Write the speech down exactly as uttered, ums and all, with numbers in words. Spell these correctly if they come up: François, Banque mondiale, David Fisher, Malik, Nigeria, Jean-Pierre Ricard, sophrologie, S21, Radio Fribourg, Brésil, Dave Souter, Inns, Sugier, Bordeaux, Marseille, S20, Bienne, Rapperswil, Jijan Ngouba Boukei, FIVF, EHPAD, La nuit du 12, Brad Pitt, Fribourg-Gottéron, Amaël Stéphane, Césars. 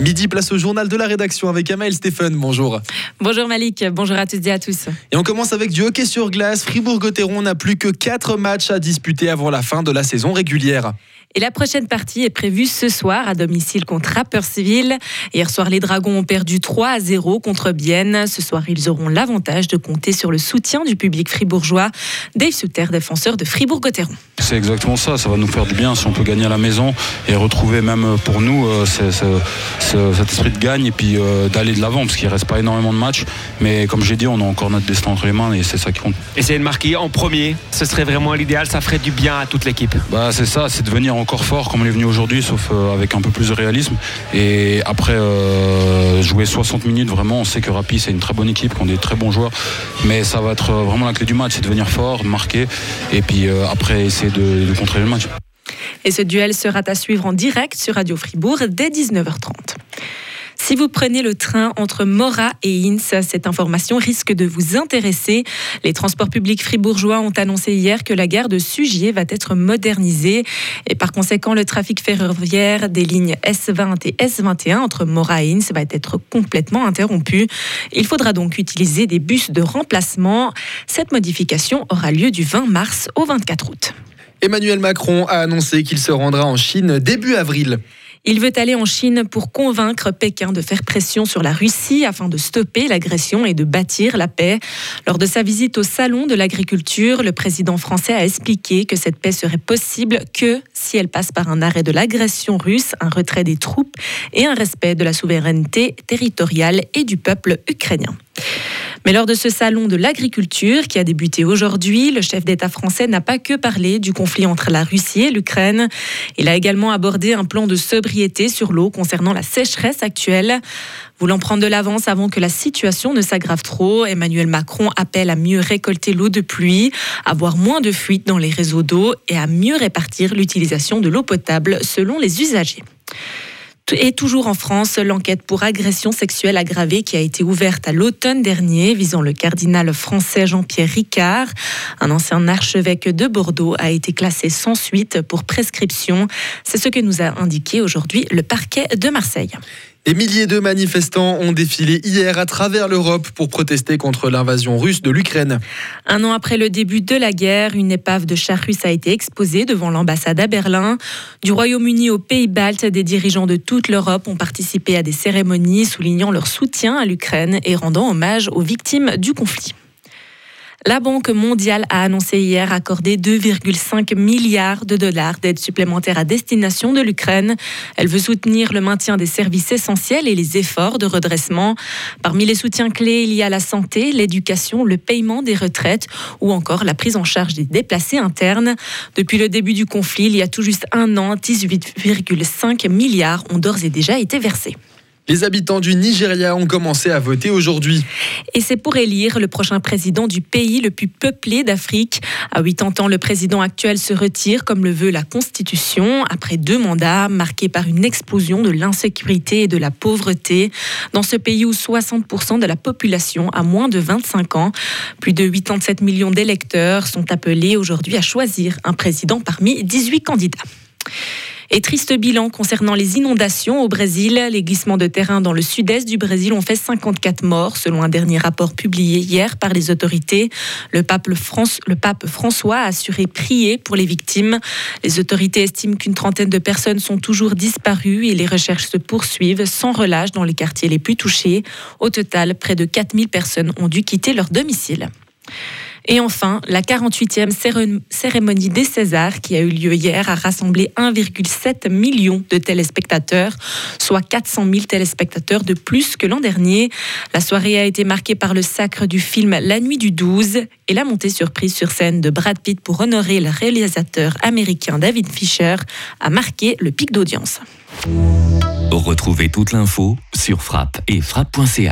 Midi, place au journal de la rédaction avec Amaël Stéphane. Bonjour. Bonjour Malik, bonjour à toutes et à tous. Et on commence avec du hockey sur glace. Fribourg-Gottéron n'a plus que quatre matchs à disputer avant la fin de la saison régulière. Et la prochaine partie est prévue ce soir à domicile contre Rapperswil. Hier soir, les Dragons ont perdu trois à zéro contre Bienne. Ce soir, ils auront l'avantage de compter sur le soutien du public fribourgeois. Dave Souter, défenseur de Fribourg-Gottéron. C'est exactement ça, ça va nous faire du bien si on peut gagner à la maison et retrouver même pour nous euh, c'est, c'est, c'est, cet esprit de gagne et puis euh, d'aller de l'avant parce qu'il ne reste pas énormément de matchs. Mais comme j'ai dit, on a encore notre destin entre les mains et c'est ça qui compte. Essayer de marquer en premier, ce serait vraiment l'idéal, ça ferait du bien à toute l'équipe. Bah, c'est ça, c'est devenir encore fort comme on est venu aujourd'hui, sauf avec un peu plus de réalisme. Et après euh, jouer soixante minutes, vraiment on sait que Rappi c'est une très bonne équipe, qu'on a des très bons joueurs, mais ça va être vraiment la clé du match, c'est devenir fort, de marquer et puis euh, après essayer de, de contrer le match. Et ce duel sera à suivre en direct sur Radio Fribourg dès dix-neuf heures trente. Si vous prenez le train entre Morat et Inns, cette information risque de vous intéresser. Les transports publics fribourgeois ont annoncé hier que la gare de Sugier va être modernisée. Et par conséquent, le trafic ferroviaire des lignes S vingt et S vingt et un entre Morat et Inns va être complètement interrompu. Il faudra donc utiliser des bus de remplacement. Cette modification aura lieu du vingt mars au vingt-quatre août. Emmanuel Macron a annoncé qu'il se rendra en Chine début avril. Il veut aller en Chine pour convaincre Pékin de faire pression sur la Russie afin de stopper l'agression et de bâtir la paix. Lors de sa visite au Salon de l'agriculture, le président français a expliqué que cette paix serait possible que si elle passe par un arrêt de l'agression russe, un retrait des troupes et un respect de la souveraineté territoriale et du peuple ukrainien. Mais lors de ce salon de l'agriculture qui a débuté aujourd'hui, le chef d'État français n'a pas que parlé du conflit entre la Russie et l'Ukraine. Il a également abordé un plan de sobriété sur l'eau concernant la sécheresse actuelle. Voulant prendre de l'avance avant que la situation ne s'aggrave trop, Emmanuel Macron appelle à mieux récolter l'eau de pluie, avoir moins de fuites dans les réseaux d'eau et à mieux répartir l'utilisation de l'eau potable selon les usagers. Et toujours en France, l'enquête pour agression sexuelle aggravée qui a été ouverte à l'automne dernier visant le cardinal français Jean-Pierre Ricard, un ancien archevêque de Bordeaux, a été classé sans suite pour prescription. C'est ce que nous a indiqué aujourd'hui le parquet de Marseille. Des milliers de manifestants ont défilé hier à travers l'Europe pour protester contre l'invasion russe de l'Ukraine. Un an après le début de la guerre, une épave de chars russes a été exposée devant l'ambassade à Berlin. Du Royaume-Uni aux Pays-Baltes, des dirigeants de toute l'Europe ont participé à des cérémonies soulignant leur soutien à l'Ukraine et rendant hommage aux victimes du conflit. La Banque mondiale a annoncé hier accorder deux virgule cinq milliards de dollars d'aide supplémentaire à destination de l'Ukraine. Elle veut soutenir le maintien des services essentiels et les efforts de redressement. Parmi les soutiens clés, il y a la santé, l'éducation, le paiement des retraites ou encore la prise en charge des déplacés internes. Depuis le début du conflit, il y a tout juste un an, dix-huit virgule cinq milliards ont d'ores et déjà été versés. Les habitants du Nigeria ont commencé à voter aujourd'hui. Et c'est pour élire le prochain président du pays le plus peuplé d'Afrique. À quatre-vingt-dix ans, le président actuel se retire, comme le veut la Constitution, après deux mandats marqués par une explosion de l'insécurité et de la pauvreté. Dans ce pays où soixante pour cent de la population a moins de vingt-cinq ans, plus de quatre-vingt-sept millions d'électeurs sont appelés aujourd'hui à choisir un président parmi dix-huit candidats. Et triste bilan concernant les inondations au Brésil. Les glissements de terrain dans le sud-est du Brésil ont fait cinquante-quatre morts, selon un dernier rapport publié hier par les autorités. Le pape, le France, le pape François a assuré prier pour les victimes. Les autorités estiment qu'une trentaine de personnes sont toujours disparues et les recherches se poursuivent sans relâche dans les quartiers les plus touchés. Au total, près de quatre mille personnes ont dû quitter leur domicile. Et enfin, la quarante-huitième cérémonie des Césars qui a eu lieu hier a rassemblé un virgule sept million de téléspectateurs, soit quatre cent mille téléspectateurs de plus que l'an dernier. La soirée a été marquée par le sacre du film La nuit du douze et la montée surprise sur scène de Brad Pitt pour honorer le réalisateur américain David Fisher a marqué le pic d'audience. Retrouvez toute l'info sur frappe et frappe point c h.